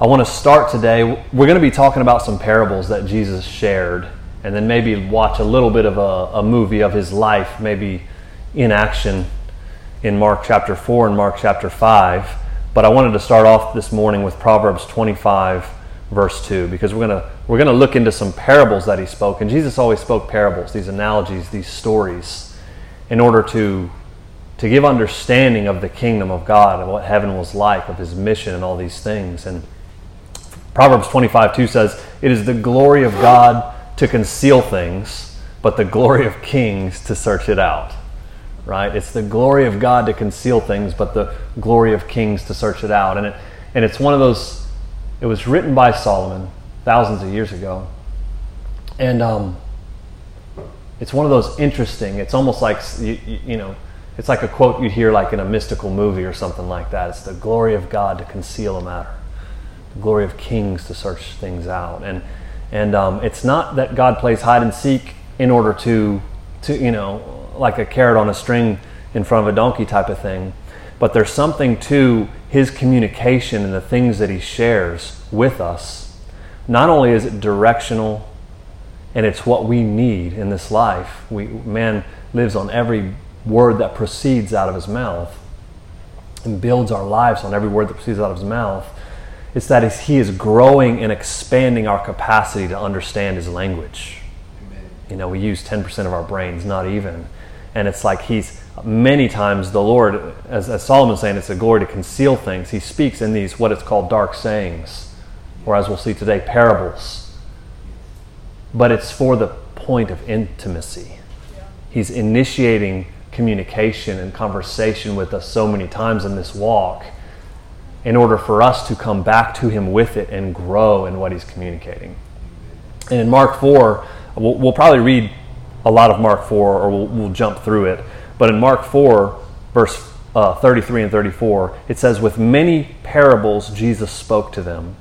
I want to start today. We're going to be talking about some parables that Jesus shared, and then maybe watch a little bit of a movie of his life, maybe in action in Mark chapter 4 and Mark chapter 5. But I wanted to start off this morning with Proverbs 25, verse 2, because we're going to look into some parables that he spoke. And Jesus always spoke parables, these analogies, these stories, in order to give understanding of the kingdom of God and what heaven was like, of his mission and all these things. And Proverbs 25:2 says, "It is the glory of God to conceal things, but the glory of kings to search it out." Right? It's the glory of God to conceal things, but the glory of kings to search it out. And it's one of those. It was written by Solomon thousands of years ago, and it's one of those interesting. It's almost like you know, it's like a quote you hear like in a mystical movie or something like that. It's the glory of God to conceal a matter, glory of kings to search things out. And it's not that God plays hide and seek in order to you know, like a carrot on a string in front of a donkey type of thing, but there's something to his communication and the things that he shares with us. Not only is it directional, and it's what we need in this life. Man lives on every word that proceeds out of his mouth, and builds our lives on every word that proceeds out of his mouth. It's that he is growing and expanding our capacity to understand his language. Amen. You know, we use 10% of our brains, not even. And it's like he's, many times the Lord, as Solomon's saying, it's a glory to conceal things. He speaks in these, what it's called dark sayings, or as we'll see today, parables. But it's for the point of intimacy. Yeah. He's initiating communication and conversation with us so many times in this walk, in order for us to come back to him with it and grow in what he's communicating. And in Mark 4, we'll probably read a lot of Mark 4, or we'll jump through it. But in Mark 4, verse 33 and 34, it says, "With many parables Jesus spoke to them,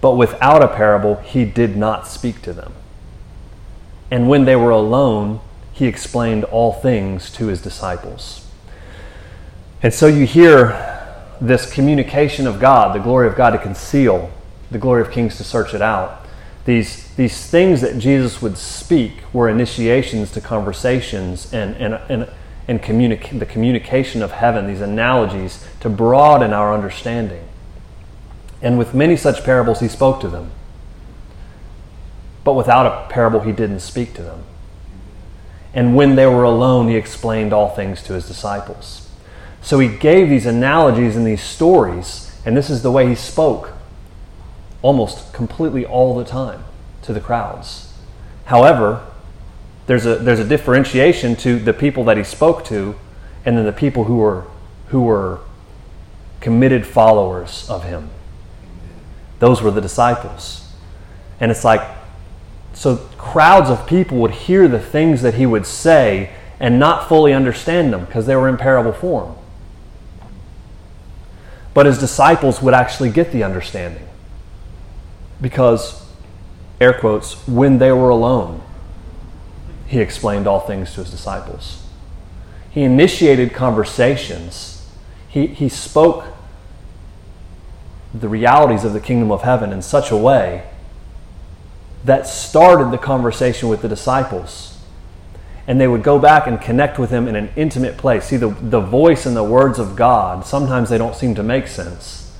but without a parable he did not speak to them. And when they were alone, he explained all things to his disciples." And so you hear this communication of God, the glory of God to conceal, the glory of kings to search it out. These things that Jesus would speak were initiations to conversations and the communication of heaven, these analogies to broaden our understanding. And with many such parables he spoke to them, but without a parable he didn't speak to them. And when they were alone, he explained all things to his disciples. So he gave these analogies and these stories, and this is the way he spoke almost completely all the time to the crowds. However, there's a differentiation to the people that he spoke to, and then the people who were committed followers of him. Those were the disciples. And it's like, so crowds of people would hear the things that he would say and not fully understand them because they were in parable form. But his disciples would actually get the understanding because, air quotes, when they were alone, he explained all things to his disciples. He initiated conversations. He spoke the realities of the kingdom of heaven in such a way that started the conversation with the disciples. And they would go back and connect with him in an intimate place. See, the voice and the words of God, sometimes they don't seem to make sense.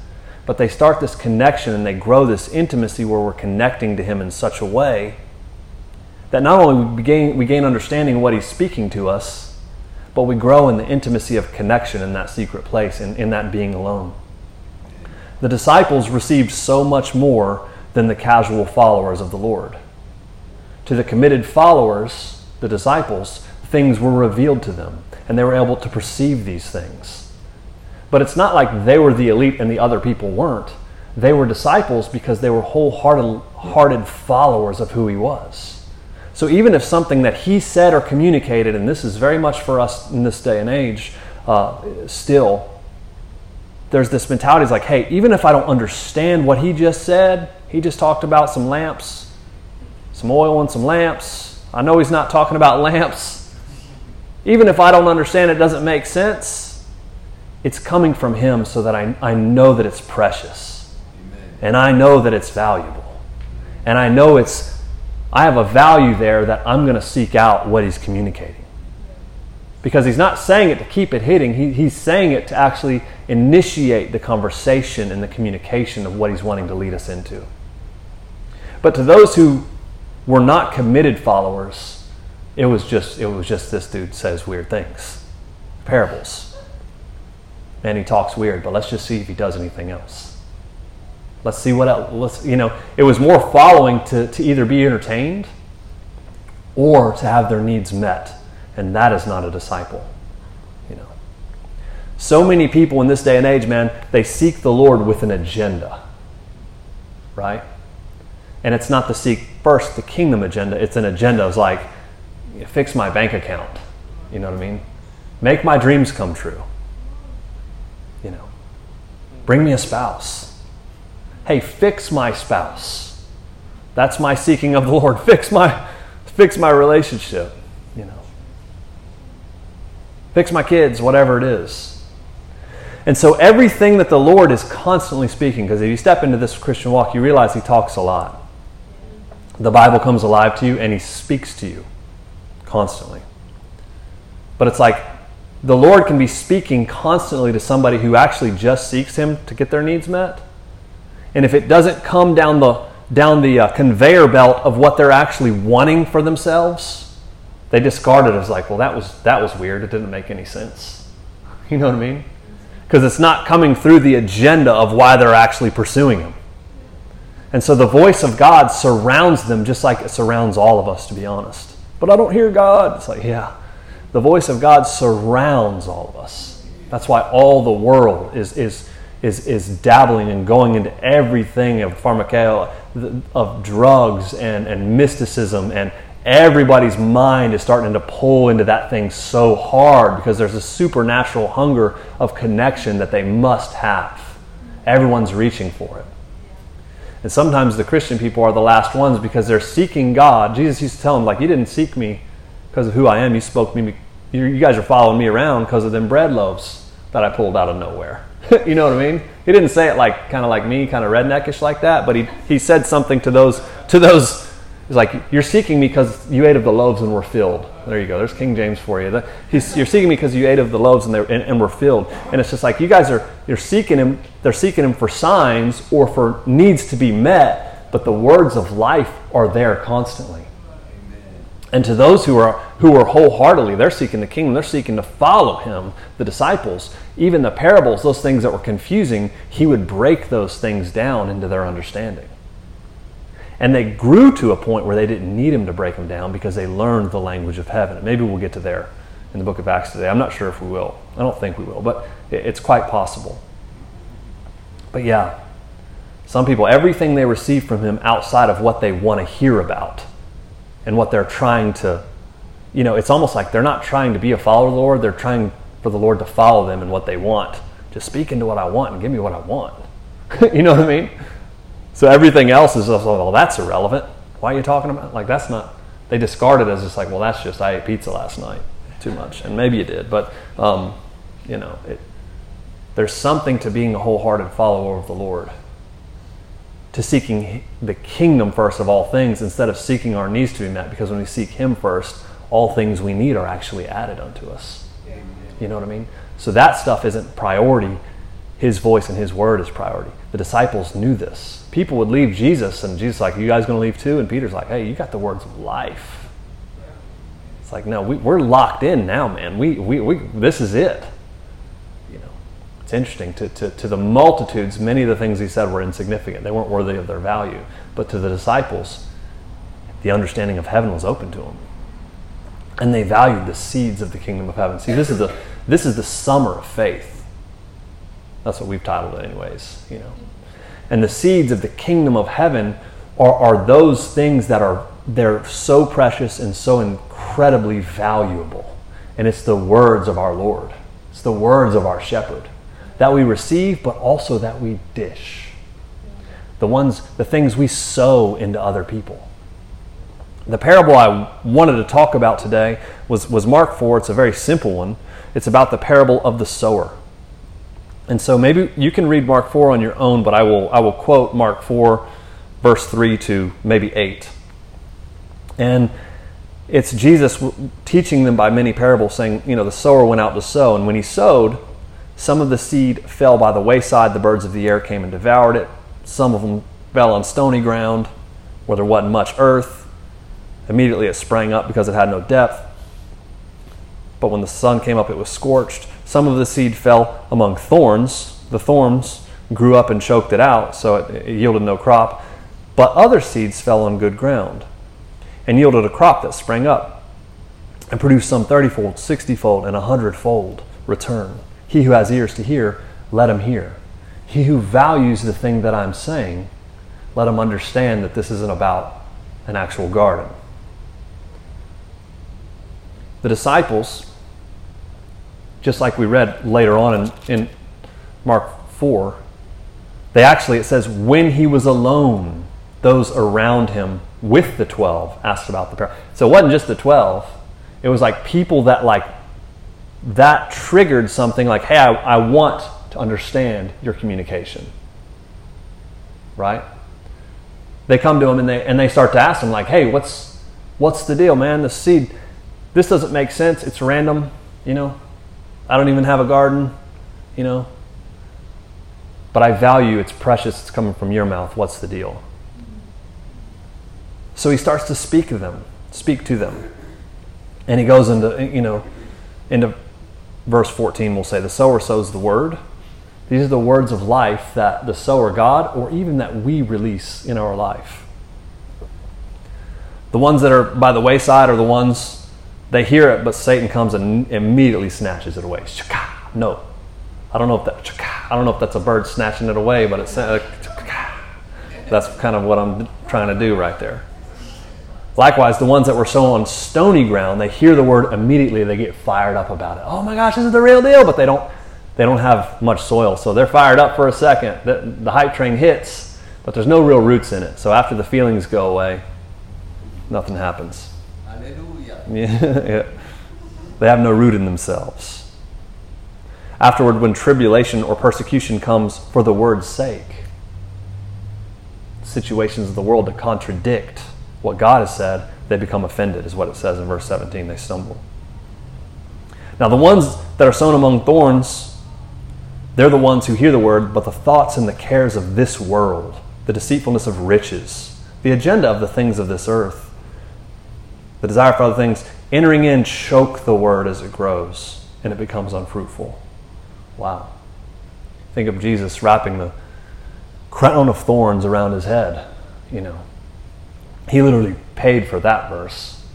But they start this connection and they grow this intimacy where we're connecting to him in such a way that not only we gain understanding of what he's speaking to us, but we grow in the intimacy of connection in that secret place and in that being alone. The disciples received so much more than the casual followers of the Lord. To the committed followers, the disciples, things were revealed to them, and they were able to perceive these things. But it's not like they were the elite and the other people weren't. They were disciples because they were wholehearted followers of who he was. So even if something that he said or communicated, and this is very much for us in this day and age, still, there's this mentality is like, hey, even if I don't understand what he just said, he just talked about some lamps, some oil and some lamps. I know he's not talking about lamps. Even if I don't understand, it doesn't make sense. It's coming from him so that I know that it's precious. Amen. And I know that it's valuable. And I know I have a value there that I'm going to seek out what he's communicating. Because he's not saying it to keep it hitting. He's saying it to actually initiate the conversation and the communication of what he's wanting to lead us into. But to those who were not committed followers, it was just this dude says weird things. Parables. And he talks weird, but let's just see if he does anything else. Let's see what else. It was more following to either be entertained or to have their needs met. And that is not a disciple. So many people in this day and age, man, they seek the Lord with an agenda, right? And it's not to seek first the kingdom agenda. It's an agenda of like, fix my bank account. You know what I mean? Make my dreams come true. Bring me a spouse. Hey, fix my spouse. That's my seeking of the Lord. Fix my relationship. Fix my kids, whatever it is. And so everything that the Lord is constantly speaking, because if you step into this Christian walk, you realize he talks a lot. The Bible comes alive to you and he speaks to you constantly. But it's like the Lord can be speaking constantly to somebody who actually just seeks him to get their needs met. And if it doesn't come down the conveyor belt of what they're actually wanting for themselves, they discard it as like, well, that was weird. It didn't make any sense. You know what I mean? Because it's not coming through the agenda of why they're actually pursuing him. And so the voice of God surrounds them just like it surrounds all of us, to be honest. But I don't hear God. It's like, yeah. The voice of God surrounds all of us. That's why all the world is dabbling and going into everything of pharmakeia, of drugs and mysticism, and everybody's mind is starting to pull into that thing so hard because there's a supernatural hunger of connection that they must have. Everyone's reaching for it. And sometimes the Christian people are the last ones because they're seeking God. Jesus used to tell them, like, you didn't seek me because of who I am. You spoke to me. You guys are following me around because of them bread loaves that I pulled out of nowhere. You know what I mean? He didn't say it like kind of like me, kind of redneckish like that, but he said something to those. He's like, you're seeking me because you ate of the loaves and were filled. There you go. There's King James for you. You're seeking me because you ate of the loaves and were filled. And it's just like, you guys you're seeking him. They're seeking him for signs or for needs to be met, but the words of life are there constantly. Amen. And to those who are wholeheartedly, they're seeking the kingdom. They're seeking to follow him, the disciples, even the parables, those things that were confusing, he would break those things down into their understanding. And they grew to a point where they didn't need him to break them down because they learned the language of heaven. And maybe we'll get to there in the book of Acts today. I'm not sure if we will. I don't think we will, but it's quite possible. But yeah, some people, everything they receive from him outside of what they want to hear about and what they're trying to, it's almost like they're not trying to be a follower of the Lord. They're trying for the Lord to follow them in what they want. Just speak into what I want and give me what I want. You know what I mean? So everything else is just like, well, that's irrelevant. Why are you talking about it? Like, that's not, they discard it as just like, well, that's just, I ate pizza last night too much. And maybe you did, but, there's something to being a wholehearted follower of the Lord, to seeking the kingdom first of all things instead of seeking our needs to be met, because when we seek him first, all things we need are actually added unto us. Amen. You know what I mean? So that stuff isn't priority. His voice and his word is priority. The disciples knew this. People would leave Jesus, and Jesus like, you guys going to leave too? And Peter's like, hey, you got the words of life. It's like, no, we're locked in now, man. We this is it. It's interesting. To the multitudes, many of the things he said were insignificant. They weren't worthy of their value. But to the disciples, the understanding of heaven was open to them. And they valued the seeds of the kingdom of heaven. See, this is the summer of faith. That's what we've titled it anyways, And the seeds of the kingdom of heaven are those things that they're so precious and so incredibly valuable. And it's the words of our Lord. It's the words of our shepherd that we receive, but also that we dish. The things we sow into other people. The parable I wanted to talk about today was Mark 4. It's a very simple one. It's about the parable of the sower. And so maybe you can read Mark 4 on your own, but I will quote Mark 4, verse 3 to maybe 8. And it's Jesus teaching them by many parables, saying, you know, the sower went out to sow, and when he sowed, some of the seed fell by the wayside. The birds of the air came and devoured it. Some of them fell on stony ground where there wasn't much earth. Immediately it sprang up because it had no depth. But when the sun came up, it was scorched. Some of the seed fell among thorns. The thorns grew up and choked it out, so it yielded no crop. But other seeds fell on good ground and yielded a crop that sprang up and produced some 30-fold, 60-fold, and 100-fold return. He who has ears to hear, let him hear. He who values the thing that I'm saying, let him understand that this isn't about an actual garden. The disciples, just like we read later on in Mark 4, they actually, it says, when he was alone, those around him with the 12 asked about the parable. So it wasn't just the 12. It was like people that that triggered something like, hey, I want to understand your communication. Right? They come to him and they start to ask him like, hey, what's the deal, man? The seed, this doesn't make sense. It's random, you know. I don't even have a garden, you know. But I value, it's precious, it's coming from your mouth. What's the deal? So he starts to speak to them. And he goes into verse 14, we'll say, the sower sows the word. These are the words of life that the sower, God, or even that we release in our life. The ones that are by the wayside are the ones, they hear it, but Satan comes and immediately snatches it away. No. I don't know if that's a bird snatching it away, but it's that's kind of what I'm trying to do right there. Likewise, the ones that were sown on stony ground, they hear the word immediately, they get fired up about it. Oh my gosh, this is the real deal, but they don't have much soil, so they're fired up for a second. The hype train hits, but there's no real roots in it. So after the feelings go away, nothing happens. Yeah. They have no root in themselves. Afterward, when tribulation or persecution comes for the word's sake, situations of the world that contradict what God has said, they become offended, is what it says in verse 17. They stumble. Now, the ones that are sown among thorns, they're the ones who hear the word, but the thoughts and the cares of this world, the deceitfulness of riches, the agenda of the things of this earth, the desire for other things, entering in, choke the word as it grows, and it becomes unfruitful. Wow. Think of Jesus wrapping the crown of thorns around his head, you know. He literally paid for that verse.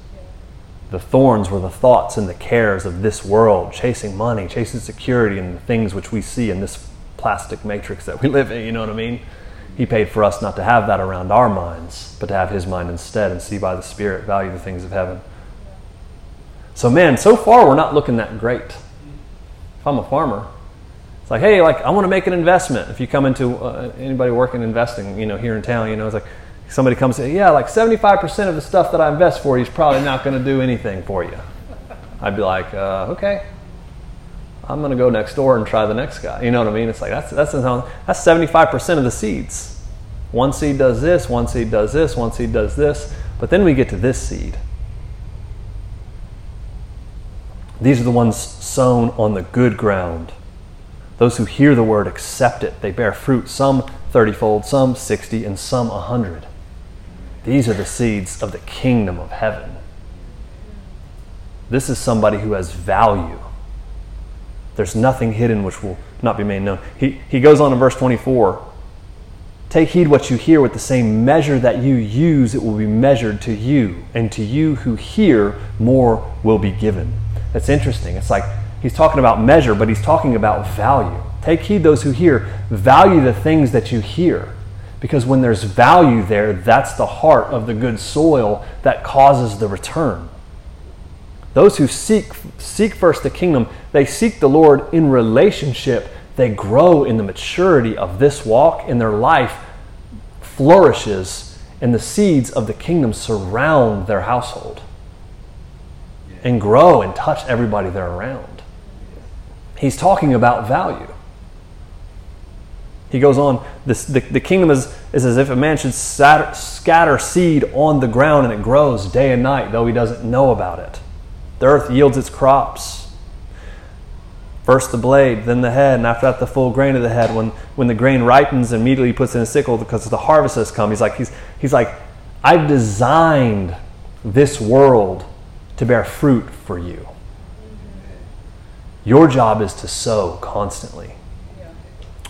The thorns were the thoughts and the cares of this world, chasing money, chasing security, and the things which we see in this plastic matrix that we live in, you know what I mean? He paid for us not to have that around our minds, but to have his mind instead and see by the Spirit, value the things of heaven. So man, so far we're not looking that great. If I'm a farmer, it's like, hey, I want to make an investment. If you come into anybody working investing, you know, here in town, you know, it's like somebody comes and says, yeah, 75% of the stuff that I invest for you is probably not going to do anything for you. I'd be like, okay. I'm going to go next door and try the next guy. You know what I mean? It's like, that's 75% of the seeds. One seed does this, one seed does this, one seed does this. But then we get to this seed. These are the ones sown on the good ground. Those who hear the word accept it. They bear fruit, some 30-fold, some 60, and some 100. These are the seeds of the kingdom of heaven. This is somebody who has value. There's nothing hidden which will not be made known. He goes on in verse 24. Take heed what you hear. With the same measure that you use, it will be measured to you. And to you who hear, more will be given. That's interesting. It's like he's talking about measure, but he's talking about value. Take heed those who hear. Value the things that you hear. Because when there's value there, that's the heart of the good soil that causes the return. Those who seek first the kingdom, they seek the Lord in relationship. They grow in the maturity of this walk, and their life flourishes, and the seeds of the kingdom surround their household and grow and touch everybody they're around. He's talking about value. He goes on, the kingdom is as if a man should scatter seed on the ground, and it grows day and night, though he doesn't know about it. The earth yields its crops. First the blade, then the head, and after that the full grain of the head. When the grain ripens, immediately he puts in a sickle because the harvest has come. He's like, I've designed this world to bear fruit for you. Your job is to sow constantly.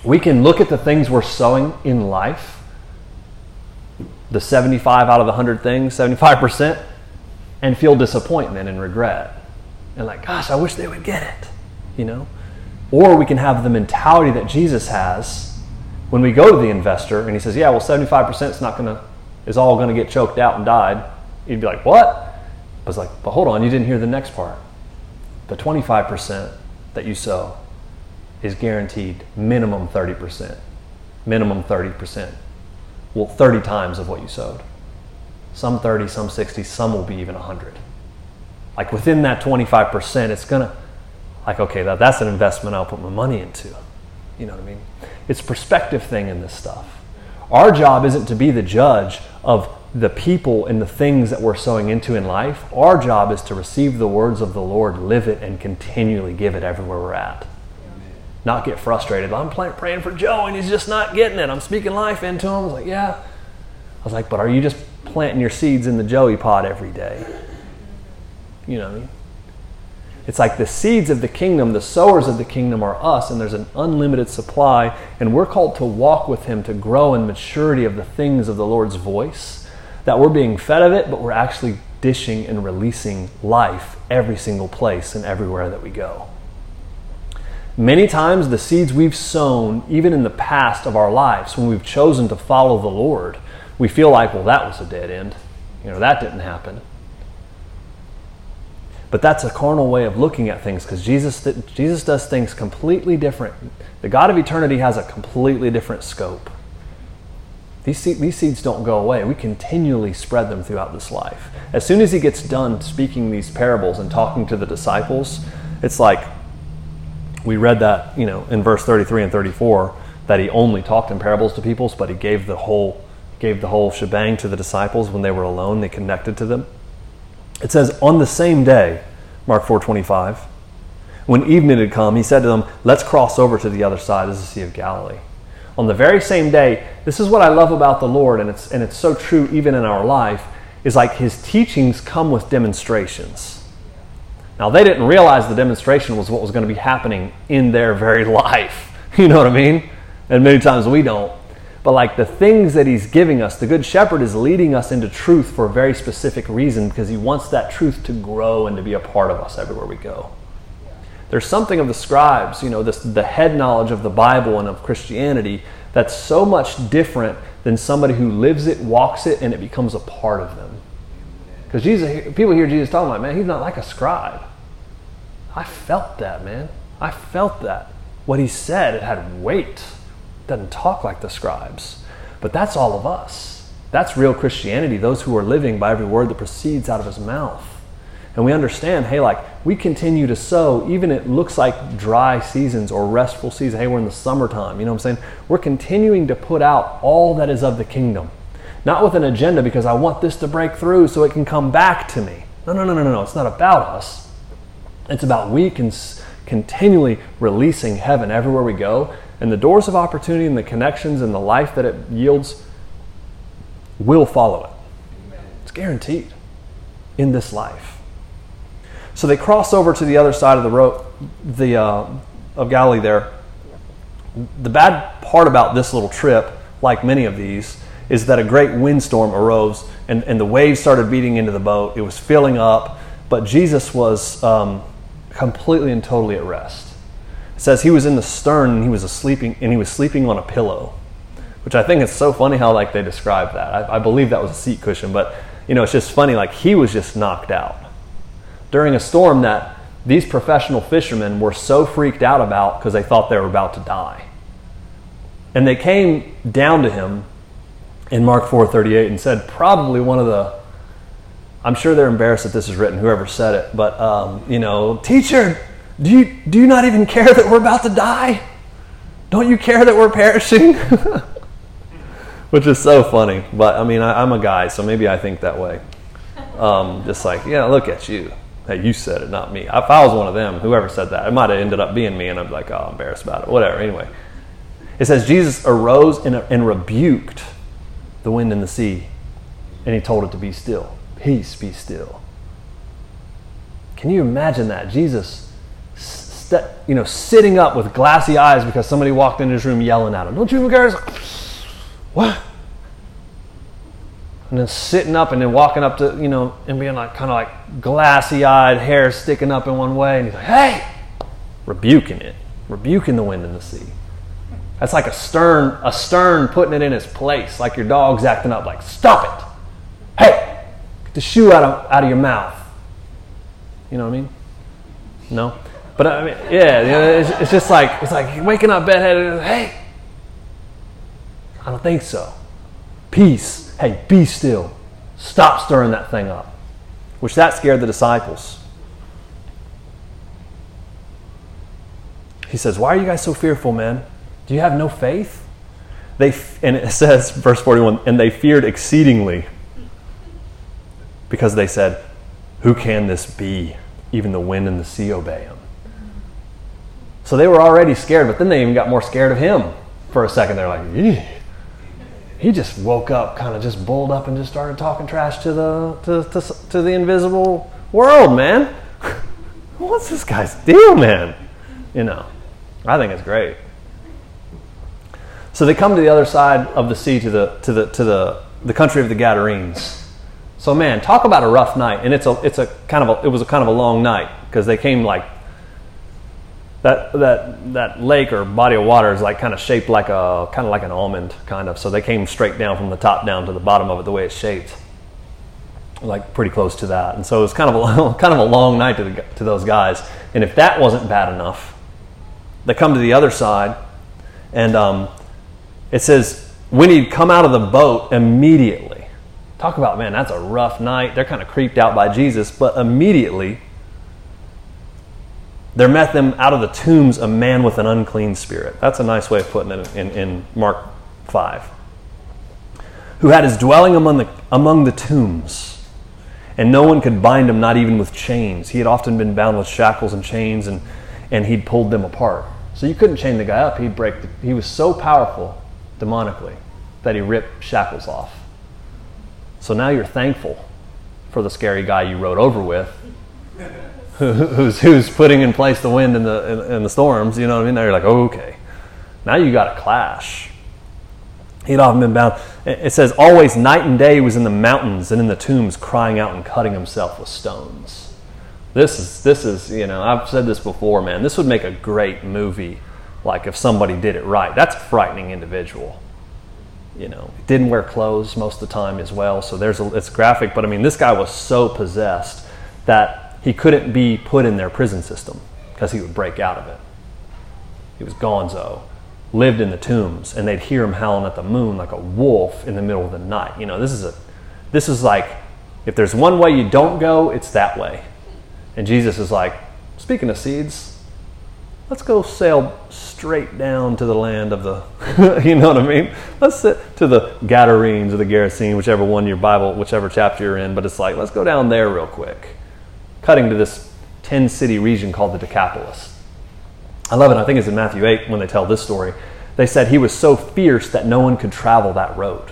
We can look at the things we're sowing in life, the 75 out of the 100 things, 75%, and feel disappointment and regret. And like, gosh, I wish they would get it, you know? Or we can have the mentality that Jesus has when we go to the investor and he says, yeah, well, 75% is all going to get choked out and died. You'd be like, what? I was like, but hold on, you didn't hear the next part. The 25% that you sow is guaranteed minimum 30%. Minimum 30%. Well, 30 times of what you sowed. Some 30, some 60, some will be even 100. Like within that 25%, it's going to, like, okay, that's an investment I'll put my money into. You know what I mean? It's a perspective thing in this stuff. Our job isn't to be the judge of the people and the things that we're sowing into in life. Our job is to receive the words of the Lord, live it, and continually give it everywhere we're at. Not get frustrated. I'm praying for Joe and he's just not getting it. I'm speaking life into him. I was like, yeah. I was like, but are you just planting your seeds in the Joey pot every day? You know what I mean? It's like the seeds of the kingdom, the sowers of the kingdom are us, and there's an unlimited supply, and we're called to walk with him, to grow in maturity of the things of the Lord's voice, that we're being fed of it, but we're actually dishing and releasing life every single place and everywhere that we go. Many times the seeds we've sown, even in the past of our lives, when we've chosen to follow the Lord, we feel like, well, that was a dead end. You know, that didn't happen. But that's a carnal way of looking at things, because Jesus does things completely different. The God of eternity has a completely different scope. These seeds don't go away. We continually spread them throughout this life. As soon as he gets done speaking these parables and talking to the disciples, it's like, we read that, you know, in verse 33 and 34, that he only talked in parables to people, but he gave the whole shebang to the disciples when they were alone. They connected to them. It says, on the same day, Mark 4:25, when evening had come, he said to them, let's cross over to the other side. This is the Sea of Galilee. On the very same day, this is what I love about the Lord, and it's so true even in our life, is like his teachings come with demonstrations. Now, they didn't realize the demonstration was what was going to be happening in their very life. You know what I mean? And many times we don't. But like the things that he's giving us, the Good Shepherd is leading us into truth for a very specific reason, because he wants that truth to grow and to be a part of us everywhere we go. There's something of the scribes, you know, the head knowledge of the Bible and of Christianity that's so much different than somebody who lives it, walks it, and it becomes a part of them. Because Jesus, people hear Jesus talking about, man, he's not like a scribe. I felt that, man. I felt that. What he said, it had weight. Doesn't talk like the scribes. But that's all of us. That's real Christianity, those who are living by every word that proceeds out of his mouth. And we understand, hey, like, we continue to sow, even it looks like dry seasons or restful seasons. Hey, we're in the summertime, you know what I'm saying? We're continuing to put out all that is of the kingdom. Not with an agenda because I want this to break through so it can come back to me. No. It's not about us. It's about we continually releasing heaven everywhere we go. And the doors of opportunity and the connections and the life that it yields will follow it. Amen. It's guaranteed in this life. So they cross over to the other side of the road, of Galilee there. The bad part about this little trip, like many of these, is that a great windstorm arose and the waves started beating into the boat. It was filling up, but Jesus was completely and totally at rest. It says he was in the stern and he was sleeping on a pillow, which I think is so funny how like they describe that. I believe that was a seat cushion, but you know, it's just funny, like he was just knocked out. During a storm that these professional fishermen were so freaked out about because they thought they were about to die. And they came down to him in Mark 4:38 and said, probably one of the, I'm sure they're embarrassed that this is written, whoever said it, but you know, teacher, do you not even care that we're about to die? don't you care that we're perishing? Which is so funny. But I mean, I'm a guy, so maybe I think that way. Just like, yeah, look at you. Hey, you said it, not me. If I was one of them, whoever said that, it might have ended up being me, and I'm like, oh, I'm embarrassed about it. Whatever, anyway. It says, Jesus arose and rebuked the wind and the sea, and he told it to be still. Peace, be still. Can you imagine that? Jesus, sitting up with glassy eyes because somebody walked into his room yelling at him. Don't you even care? What? And then sitting up and then walking up to, and being like kind of like glassy-eyed, hair sticking up in one way. And he's like, hey! Rebuking it. Rebuking the wind and the sea. That's like a stern putting it in its place. Like your dog's acting up like, stop it! Hey! Get the shoe out of your mouth. You know what I mean? No? But I mean, yeah, it's just like, it's like you're waking up bedheaded. Hey! I don't think so. Peace. Hey, be still. Stop stirring that thing up. Which that scared the disciples. He says, why are you guys so fearful, man? Do you have no faith? And it says, verse 41, and they feared exceedingly because they said, who can this be? Even the wind and the sea obey him. So they were already scared, but then they even got more scared of him. For a second, they're like, eeh. He just woke up, kind of just bulled up and just started talking trash to the invisible world, man. What's this guy's deal, man? I think it's great. So they come to the other side of the sea to the country of the Gadarenes. So man, talk about a rough night, and it was a kind of a long night because they came like that lake or body of water is like kind of shaped like an almond kind of. So they came straight down from the top down to the bottom of it the way it's shaped, like pretty close to that. And so it was kind of a long night to those guys. And if that wasn't bad enough, they come to the other side, and it says when he'd come out of the boat immediately. Talk about, man, that's a rough night. They're kind of creeped out by Jesus, but immediately. There met them out of the tombs a man with an unclean spirit. That's a nice way of putting it in Mark 5. Who had his dwelling among the tombs, and no one could bind him, not even with chains. He had often been bound with shackles and chains, and he'd pulled them apart. So you couldn't chain the guy up. He was so powerful, demonically, that he ripped shackles off. So now you're thankful for the scary guy you rode over with. Who's putting in place the wind and the storms, you know what I mean? Now you're like, oh, okay. Now you got a clash. He'd often been bound. It says, always night and day he was in the mountains and in the tombs crying out and cutting himself with stones. This is I've said this before, man. This would make a great movie, like if somebody did it right. That's a frightening individual. Didn't wear clothes most of the time as well, so it's graphic. But I mean, this guy was so possessed that he couldn't be put in their prison system because he would break out of it. He was gonzo, lived in the tombs, and they'd hear him howling at the moon like a wolf in the middle of the night. This is like, if there's one way you don't go, it's that way. And Jesus is like, speaking of seeds, let's go sail straight down to the land of the, you know what I mean? Let's sit to the Gadarenes or the Gerasenes, whichever one your Bible, whichever chapter you're in, but it's like, let's go down there real quick. Cutting to this 10-city region called the Decapolis. I love it. I think it's in Matthew 8 when they tell this story. They said he was so fierce that no one could travel that road.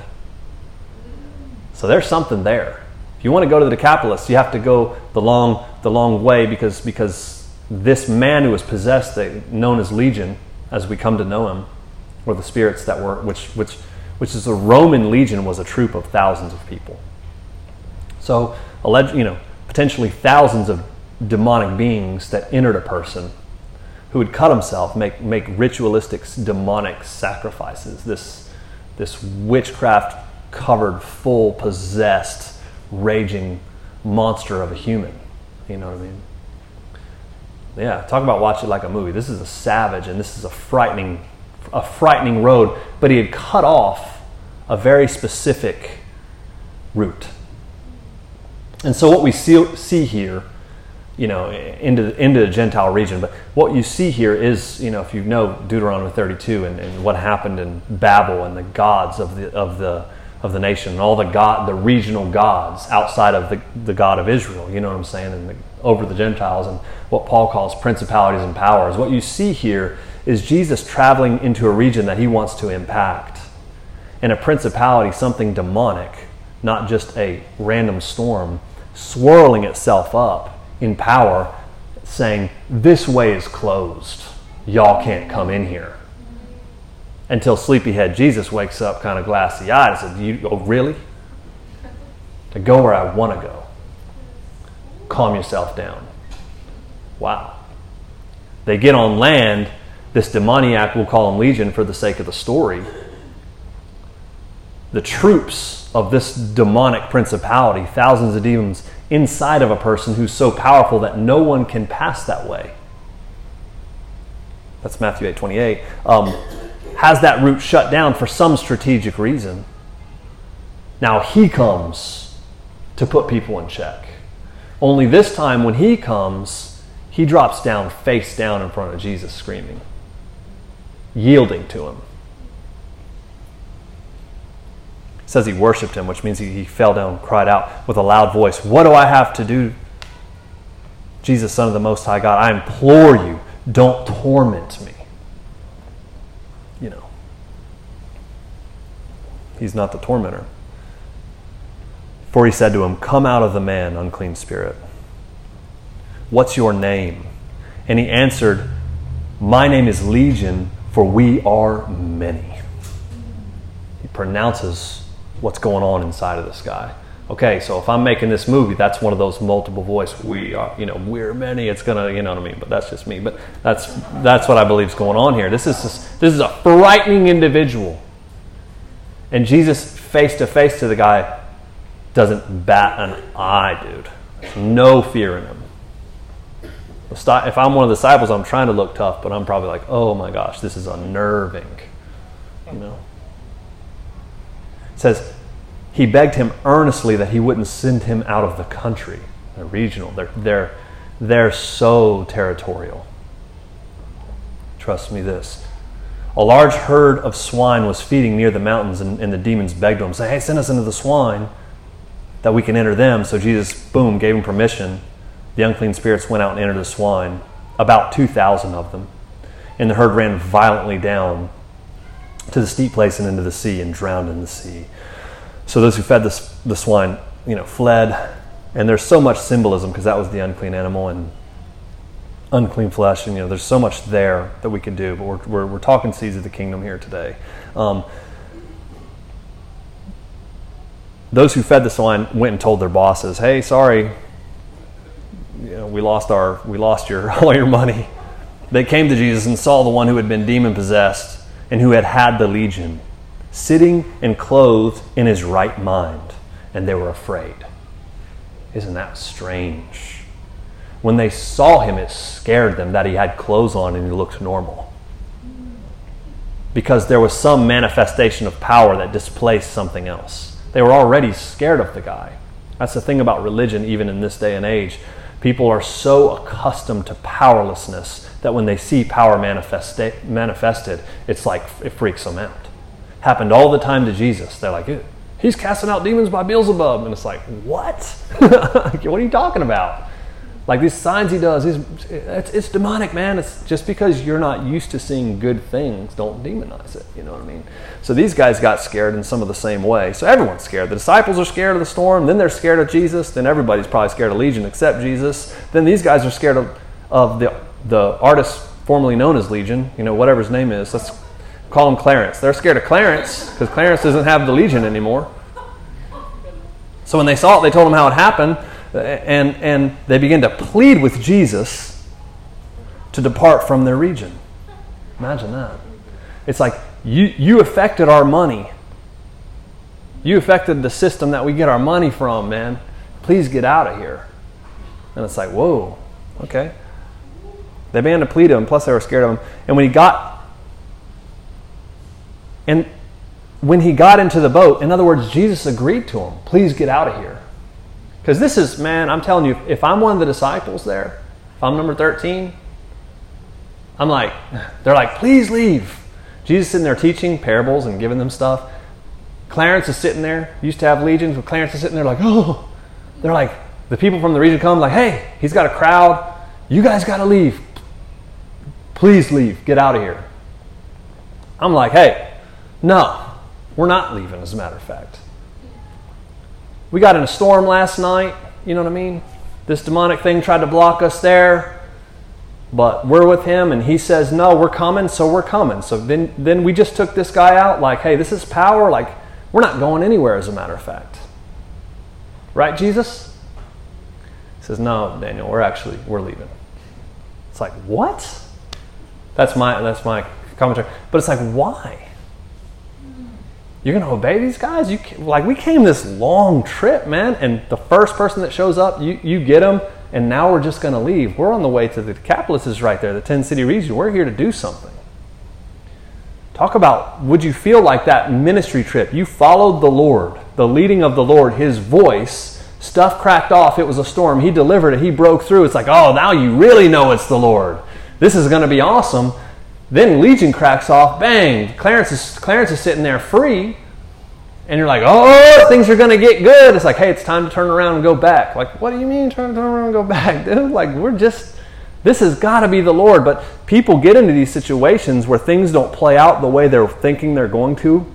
So there's something there. If you want to go to the Decapolis, you have to go the long way because this man who was possessed, known as Legion, as we come to know him, or the spirits that were, which is the Roman Legion, was a troop of thousands of people. So, potentially thousands of demonic beings that entered a person who would cut himself, make ritualistic demonic sacrifices. This witchcraft-covered, full, possessed, raging monster of a human. You know what I mean? Yeah, talk about watch it like a movie. This is a savage, and this is a frightening road, but he had cut off a very specific route. And so what we see here you know, into the Gentile region. But what you see here is, you know, if you know Deuteronomy 32 and what happened in Babel and the gods of the nation and all the regional gods outside of the God of Israel, you know what I'm saying, and over the Gentiles, and what Paul calls principalities and powers. What you see here is Jesus traveling into a region that he wants to impact. And a principality, something demonic, not just a random storm, swirling itself up in power, saying, this way is closed. Y'all can't come in here. Until sleepyhead Jesus wakes up kind of glassy-eyed and says, oh, really? To go where I want to go. Calm yourself down. Wow. They get on land. This demoniac, we'll call him Legion for the sake of the story. The troops of this demonic principality, thousands of demons inside of a person who's so powerful that no one can pass that way. That's Matthew 8:28. Has that route shut down for some strategic reason. Now he comes to put people in check. Only this time when he comes, he drops down face down in front of Jesus screaming, yielding to him. It says he worshipped him, which means he fell down and cried out with a loud voice, what do I have to do? Jesus, Son of the Most High God, I implore you, don't torment me. You know, he's not the tormentor. For he said to him, come out of the man, unclean spirit. What's your name? And he answered, my name is Legion, for we are many. He pronounces what's going on inside of this guy. Okay, so if I'm making this movie, that's one of those multiple voice, we are, you know, we're many, it's going to, you know what I mean, but that's just me. But that's what I believe is going on here. This is a frightening individual. And Jesus, face to the guy, doesn't bat an eye, dude. There's no fear in him. If I'm one of the disciples, I'm trying to look tough, but I'm probably like, oh my gosh, this is unnerving. You know. It says, he begged him earnestly that he wouldn't send him out of the country. They're regional. They're so territorial. Trust me this. A large herd of swine was feeding near the mountains, and the demons begged him, say, hey, send us into the swine that we can enter them. So Jesus, boom, gave him permission. The unclean spirits went out and entered the swine, about 2,000 of them. And the herd ran violently down to the steep place and into the sea and drowned in the sea. So those who fed the swine, you know, fled. And there's so much symbolism because that was the unclean animal and unclean flesh. And, you know, there's so much there that we could do. But we're talking seeds of the kingdom here today. Those who fed the swine went and told their bosses, hey, sorry, you know, we lost all your money. They came to Jesus and saw the one who had been demon-possessed and who had the legion, sitting and clothed in his right mind, and they were afraid. Isn't that strange? When they saw him, it scared them that he had clothes on and he looked normal. Because there was some manifestation of power that displaced something else. They were already scared of the guy. That's the thing about religion, even in this day and age. People are so accustomed to powerlessness that when they see power manifested, it's like it freaks them out. Happened all the time to Jesus. They're like, he's casting out demons by Beelzebub. And it's like, what? What are you talking about? Like these signs he does, it's demonic, man. It's just because you're not used to seeing good things, don't demonize it. You know what I mean? So these guys got scared in some of the same way. So everyone's scared. The disciples are scared of the storm. Then they're scared of Jesus. Then everybody's probably scared of Legion except Jesus. Then these guys are scared of the artist formerly known as Legion, you know, whatever his name is. Let's call him Clarence. They're scared of Clarence because Clarence doesn't have the Legion anymore. So when they saw it, they told him how it happened. And they begin to plead with Jesus to depart from their region. Imagine that. It's like, you affected our money. You affected the system that we get our money from, man. Please get out of here. And it's like, whoa, okay. They began to plead to him, plus they were scared of him. And when he got into the boat, in other words, Jesus agreed to him, please get out of here. Because this is, man, I'm telling you, if I'm one of the disciples there, if I'm number 13, I'm like, they're like, please leave. Jesus is sitting there teaching parables and giving them stuff. Clarence is sitting there. Used to have legions, but Clarence is sitting there like, oh. They're like, the people from the region come like, hey, he's got a crowd. You guys got to leave. Please leave. Get out of here. I'm like, hey, no, we're not leaving, as a matter of fact. We got in a storm last night. You know what I mean? This demonic thing tried to block us there. But we're with him, and he says, no, we're coming, so we're coming. So then we just took this guy out like, hey, this is power. Like, we're not going anywhere, as a matter of fact. Right, Jesus? He says, no, Daniel, we're leaving. It's like, what? That's my commentary. But it's like, why? You're going to obey these guys? We came this long trip, man, and the first person that shows up, you get them. And now we're just going to leave. We're on the way to the Decapolis is right there, the 10-city region. We're here to do something. Talk about, would you feel like that ministry trip? You followed the Lord, the leading of the Lord, his voice. Stuff cracked off. It was a storm. He delivered it. He broke through. It's like, oh, now you really know it's the Lord. This is going to be awesome. Then Legion cracks off. Bang. Clarence is sitting there free. And you're like, oh, things are going to get good. It's like, hey, it's time to turn around and go back. Like, what do you mean turn around and go back, dude? Like, this has got to be the Lord. But people get into these situations where things don't play out the way they're thinking they're going to.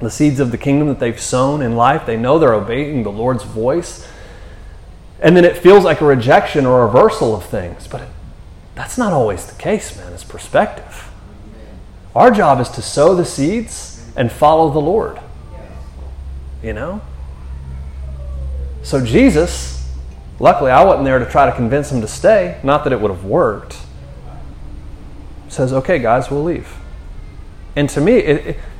The seeds of the kingdom that they've sown in life, they know they're obeying the Lord's voice. And then it feels like a rejection or a reversal of things. But that's not always the case, man. It's perspective. Our job is to sow the seeds and follow the Lord. You know? So Jesus, luckily I wasn't there to try to convince him to stay, not that it would have worked, says, okay, guys, we'll leave. And to me,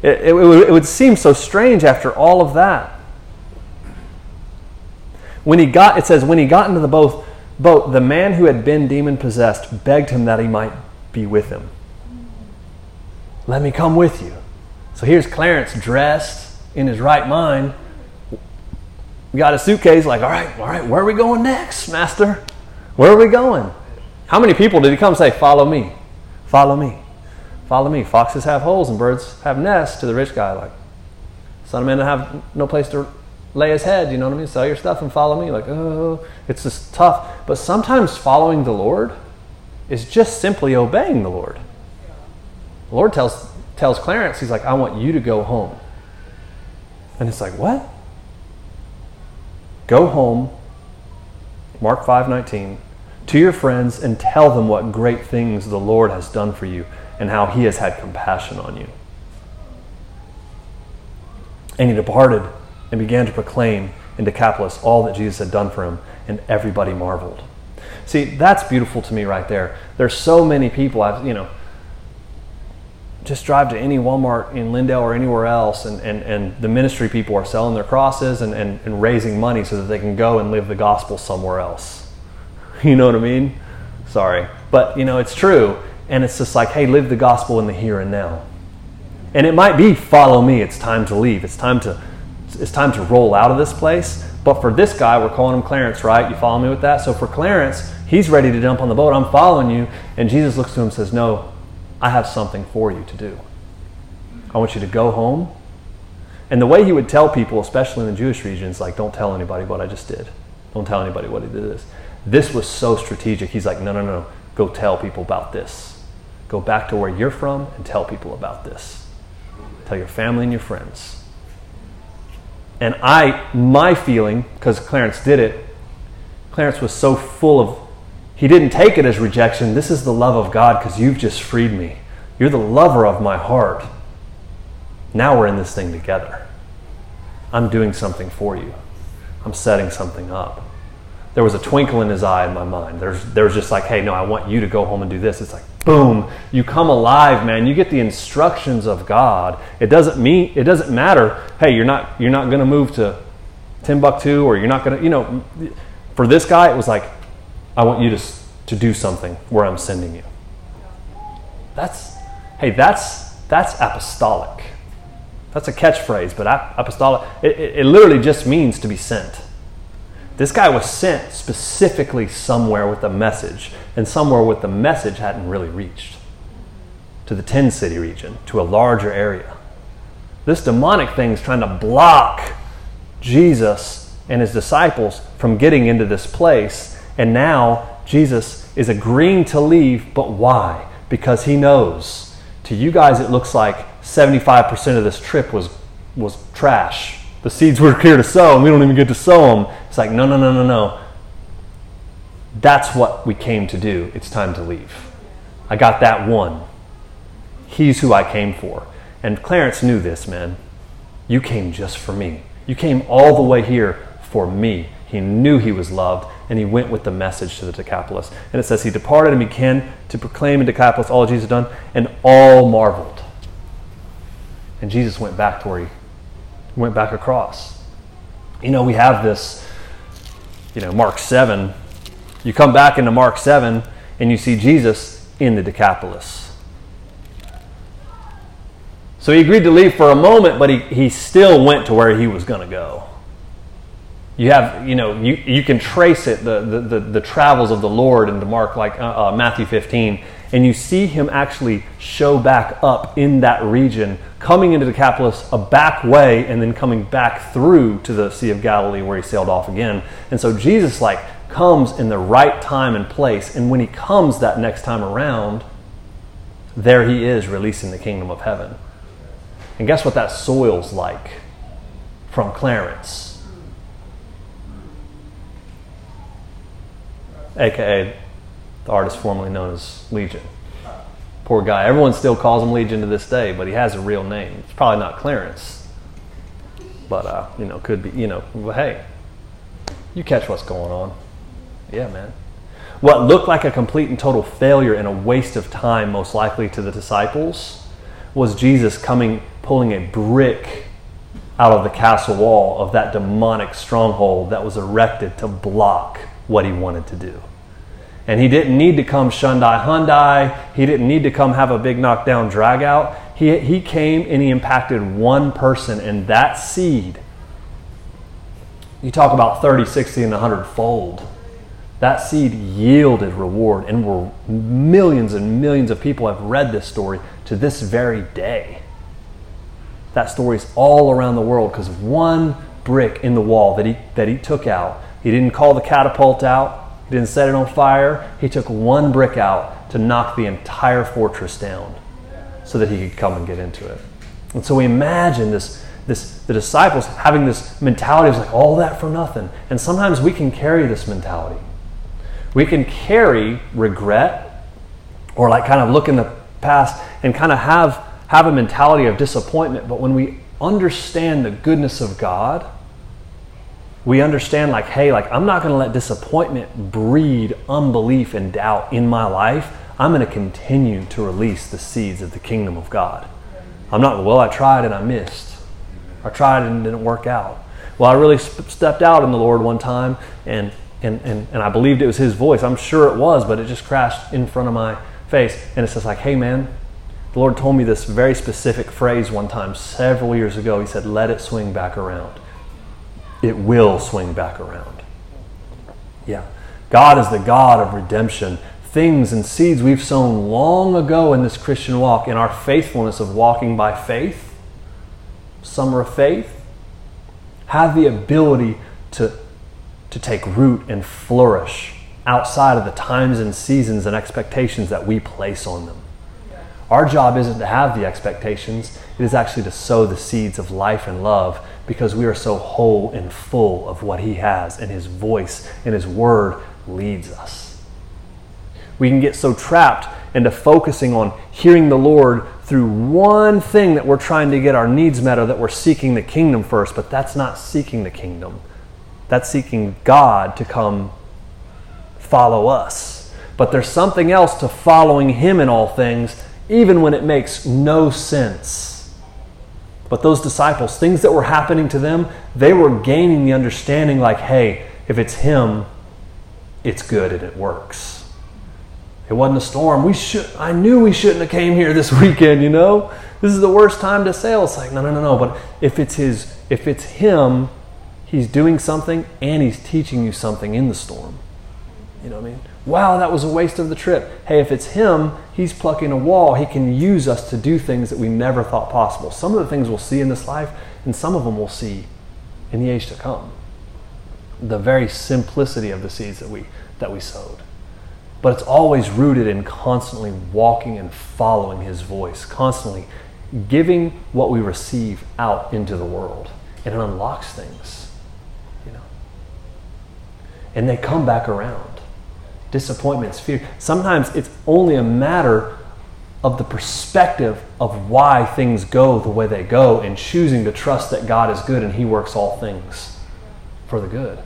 it would seem so strange after all of that. When he got into the boat, the man who had been demon-possessed begged him that he might be with him. Let me come with you. So here's Clarence dressed, in his right mind, got a suitcase like, all right, where are we going next, Master? Where are we going? How many people did he come say, follow me, follow me, follow me? Foxes have holes and birds have nests, to the rich guy, like, son of man don't have no place to lay his head, you know what I mean? Sell your stuff and follow me. Like, oh, it's just tough. But sometimes following the Lord is just simply obeying the Lord. The Lord tells Clarence, he's like, I want you to go home. And it's like, what? Go home, Mark 5:19, to your friends and tell them what great things the Lord has done for you and how he has had compassion on you. And he departed and began to proclaim in Decapolis all that Jesus had done for him, and everybody marveled. See, that's beautiful to me right there. There's so many people, just drive to any Walmart in Lindale or anywhere else, and the ministry people are selling their crosses and raising money so that they can go and live the gospel somewhere else. You know what I mean? Sorry. But, it's true. And it's just like, hey, live the gospel in the here and now. And it might be, follow me. It's time to leave. It's time to roll out of this place. But for this guy, we're calling him Clarence, right? You follow me with that? So for Clarence, he's ready to jump on the boat. I'm following you. And Jesus looks to him and says, no, I have something for you to do. I want you to go home. And the way he would tell people, especially in the Jewish regions, like, don't tell anybody what I just did. Don't tell anybody what he did this. This was so strategic. He's like, no. Go tell people about this. Go back to where you're from and tell people about this. Tell your family and your friends. And my feeling, because Clarence did it, Clarence was so full of, he didn't take it as rejection. This is the love of God because you've just freed me. You're the lover of my heart. Now we're in this thing together. I'm doing something for you. I'm setting something up. There was a twinkle in his eye in my mind. There's just like, hey, no, I want you to go home and do this. It's like, boom, you come alive, man. You get the instructions of God. It doesn't matter. Hey, you're not going to move to Timbuktu, or you're not going to, for this guy, it was like, I want you to do something where I'm sending you. That's apostolic. That's a catchphrase, but apostolic, it literally just means to be sent. This guy was sent specifically somewhere with a message, and somewhere with the message hadn't really reached to the 10-city region, to a larger area. This demonic thing's trying to block Jesus and his disciples from getting into this place, and now Jesus is agreeing to leave, but why? Because he knows. To you guys, it looks like 75% of this trip was trash. The seeds were here to sow, and we don't even get to sow them. It's like, no, no, no, no, no. That's what we came to do. It's time to leave. I got that one. He's who I came for. And Clarence knew this, man. You came just for me. You came all the way here for me. He knew he was loved, and he went with the message to the Decapolis. And it says, he departed and began to proclaim in Decapolis all Jesus had done, and all marveled. And Jesus went back to where he went back across. You know, we have this, you know, Mark 7. You come back into Mark 7, and you see Jesus in the Decapolis. So he agreed to leave for a moment, but he still went to where he was going to go. You have, you know, you can trace it, the travels of the Lord into Mark, like Matthew 15, and you see him actually show back up in that region, coming into Decapolis a back way, and then coming back through to the Sea of Galilee where he sailed off again. And so Jesus, like, comes in the right time and place, and when he comes that next time around, there he is releasing the kingdom of heaven. And guess what that soil's like from Clarence? AKA the artist formerly known as Legion. Poor guy. Everyone still calls him Legion to this day, but he has a real name. It's probably not Clarence, but you know, could be. You know, well, hey, you catch what's going on. Yeah, man. What looked like a complete and total failure and a waste of time, most likely to the disciples, was Jesus coming, pulling a brick out of the castle wall of that demonic stronghold that was erected to block what he wanted to do. And he didn't need to come Shundai Hyundai. He didn't need to come have a big knockdown drag out. He came and he impacted one person, and that seed, you talk about 30, 60, and 100 fold. That seed yielded reward, and millions and millions of people have read this story to this very day. That story's all around the world because one brick in the wall that he took out. He didn't call the catapult out. He didn't set it on fire. He took one brick out to knock the entire fortress down so that he could come and get into it. And so we imagine the disciples having this mentality of like, all that for nothing. And sometimes we can carry this mentality. We can carry regret, or like kind of look in the past and kind of have a mentality of disappointment. But when we understand the goodness of God, we understand like, hey, like I'm not going to let disappointment breed unbelief and doubt in my life. I'm going to continue to release the seeds of the kingdom of God. I'm not, well, I tried and I missed. I tried and it didn't work out. Well, I really stepped out in the Lord one time and I believed it was his voice. I'm sure it was, but it just crashed in front of my face. And it's just like, hey, man, the Lord told me this very specific phrase one time several years ago. He said, let it swing back around. It will swing back around. Yeah. God is the God of redemption. Things and seeds we've sown long ago in this Christian walk, in our faithfulness of walking by faith, summer of faith, have the ability to take root and flourish outside of the times and seasons and expectations that we place on them. Our job isn't to have the expectations. It is actually to sow the seeds of life and love, because we are so whole and full of what he has, and his voice and his word leads us. We can get so trapped into focusing on hearing the Lord through one thing that we're trying to get our needs met, or that we're seeking the kingdom first, but that's not seeking the kingdom. That's seeking God to come follow us. But there's something else to following him in all things, even when it makes no sense. But those disciples, things that were happening to them, they were gaining the understanding like, hey, if it's him, it's good and it works. It wasn't a storm. I knew we shouldn't have came here this weekend, you know? This is the worst time to sail. It's like, no, but if it's him, He's doing something and he's teaching you something in the storm. You know what I mean? Wow, that was a waste of the trip. Hey, if it's him, he's plucking a wall. He can use us to do things that we never thought possible. Some of the things we'll see in this life, and some of them we'll see in the age to come. The very simplicity of the seeds that we sowed. But it's always rooted in constantly walking and following his voice, constantly giving what we receive out into the world. And it unlocks things, you know. And they come back around. Disappointments, fear. Sometimes it's only a matter of the perspective of why things go the way they go and choosing to trust that God is good and he works all things for the good.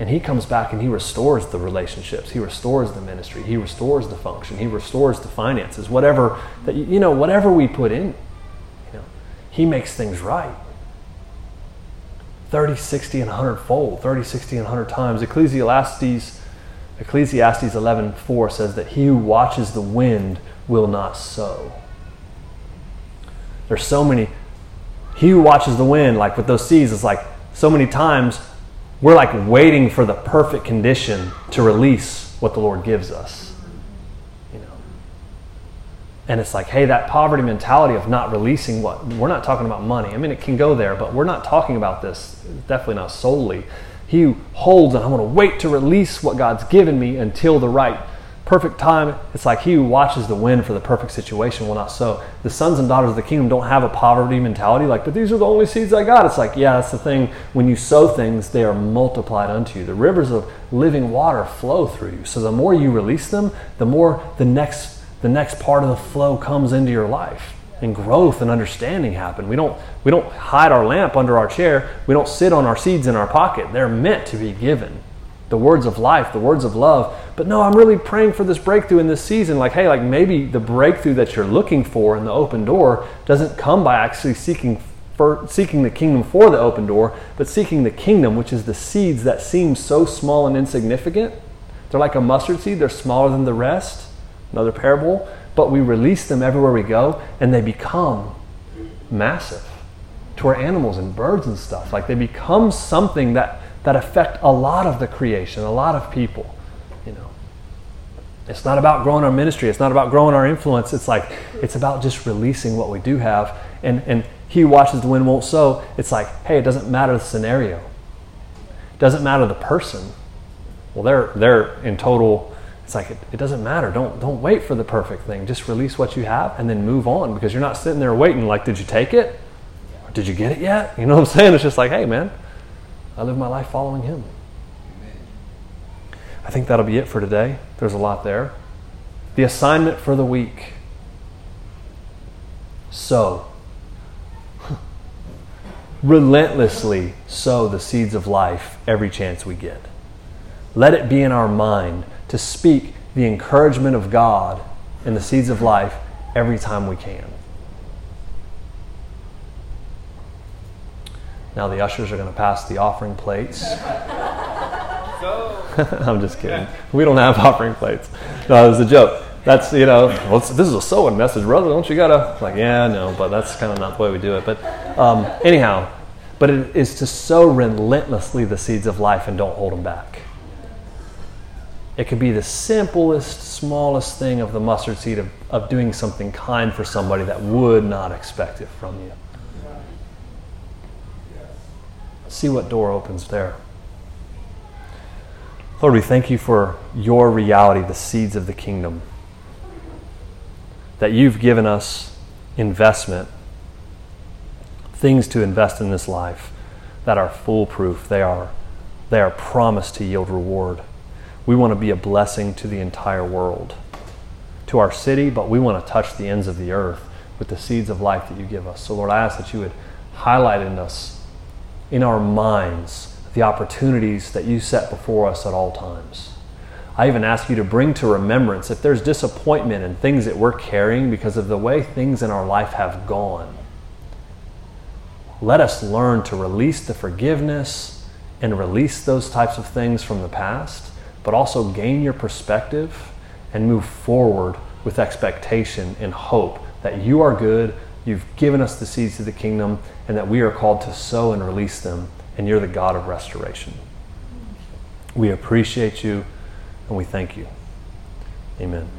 And he comes back and he restores the relationships. He restores the ministry. He restores the function. He restores the finances. Whatever that, you know, whatever we put in, you know, he makes things right. 30, 60, and 100 fold. 30, 60, and 100 times. Ecclesiastes 11:4 says that he who watches the wind will not sow. There's so many. He who watches the wind, like with those seeds, is like so many times. We're like waiting for the perfect condition to release what the Lord gives us. You know. And it's like, hey, that poverty mentality of not releasing what, we're not talking about money. I mean, it can go there, but we're not talking about this. Definitely not solely. He who holds, and I'm going to wait to release what God's given me until the right perfect time. It's like he who watches the wind for the perfect situation will not sow. The sons and daughters of the kingdom don't have a poverty mentality like, but these are the only seeds I got. It's like, yeah, that's the thing. When you sow things, they are multiplied unto you. The rivers of living water flow through you. So the more you release them, the more the next part of the flow comes into your life. And growth and understanding happen. We don't hide our lamp under our chair. We don't sit on our seeds in our pocket. They're meant to be given. The words of life, the words of love. But no, I'm really praying for this breakthrough in this season. Like, hey, like maybe the breakthrough that you're looking for in the open door doesn't come by actually seeking the kingdom for the open door, but seeking the kingdom, which is the seeds that seem so small and insignificant. They're like a mustard seed. They're smaller than the rest. Another parable. But we release them everywhere we go, and they become massive to our animals and birds and stuff. Like they become something that affect a lot of the creation, a lot of people, you know. It's not about growing our ministry. It's not about growing our influence. It's like, it's about just releasing what we do have. And he who watches the wind won't sow. It's like, hey, it doesn't matter the scenario. It doesn't matter the person. Well, they're in total, it's like, it doesn't matter. Don't wait for the perfect thing. Just release what you have and then move on, because you're not sitting there waiting like, did you take it? Or did you get it yet? You know what I'm saying? It's just like, hey, man. I live my life following him. Amen. I think that'll be it for today. There's a lot there. The assignment for the week. Sow. Relentlessly sow the seeds of life every chance we get. Let it be in our mind to speak the encouragement of God and the seeds of life every time we can. Now the ushers are going to pass the offering plates. I'm just kidding. We don't have offering plates. No, it was a joke. That's, you know, well, this is a sowing message, brother. Don't you gotta? Like, yeah, no, but that's kind of not the way we do it. But anyhow, but it is to sow relentlessly the seeds of life and don't hold them back. It could be the simplest, smallest thing of the mustard seed of doing something kind for somebody that would not expect it from you. See what door opens there. Lord, we thank you for your reality, the seeds of the kingdom, that you've given us investment, things to invest in this life that are foolproof. They are promised to yield reward. We want to be a blessing to the entire world, to our city, but we want to touch the ends of the earth with the seeds of life that you give us. So Lord, I ask that you would highlight in us, in our minds, the opportunities that you set before us at all times. I even ask you to bring to remembrance if there's disappointment in things that we're carrying because of the way things in our life have gone. Let us learn to release the forgiveness and release those types of things from the past, but also gain your perspective and move forward with expectation and hope that you are good. You've given us the seeds of the kingdom, and that we are called to sow and release them and you're the God of restoration. We appreciate you, and we thank you. Amen.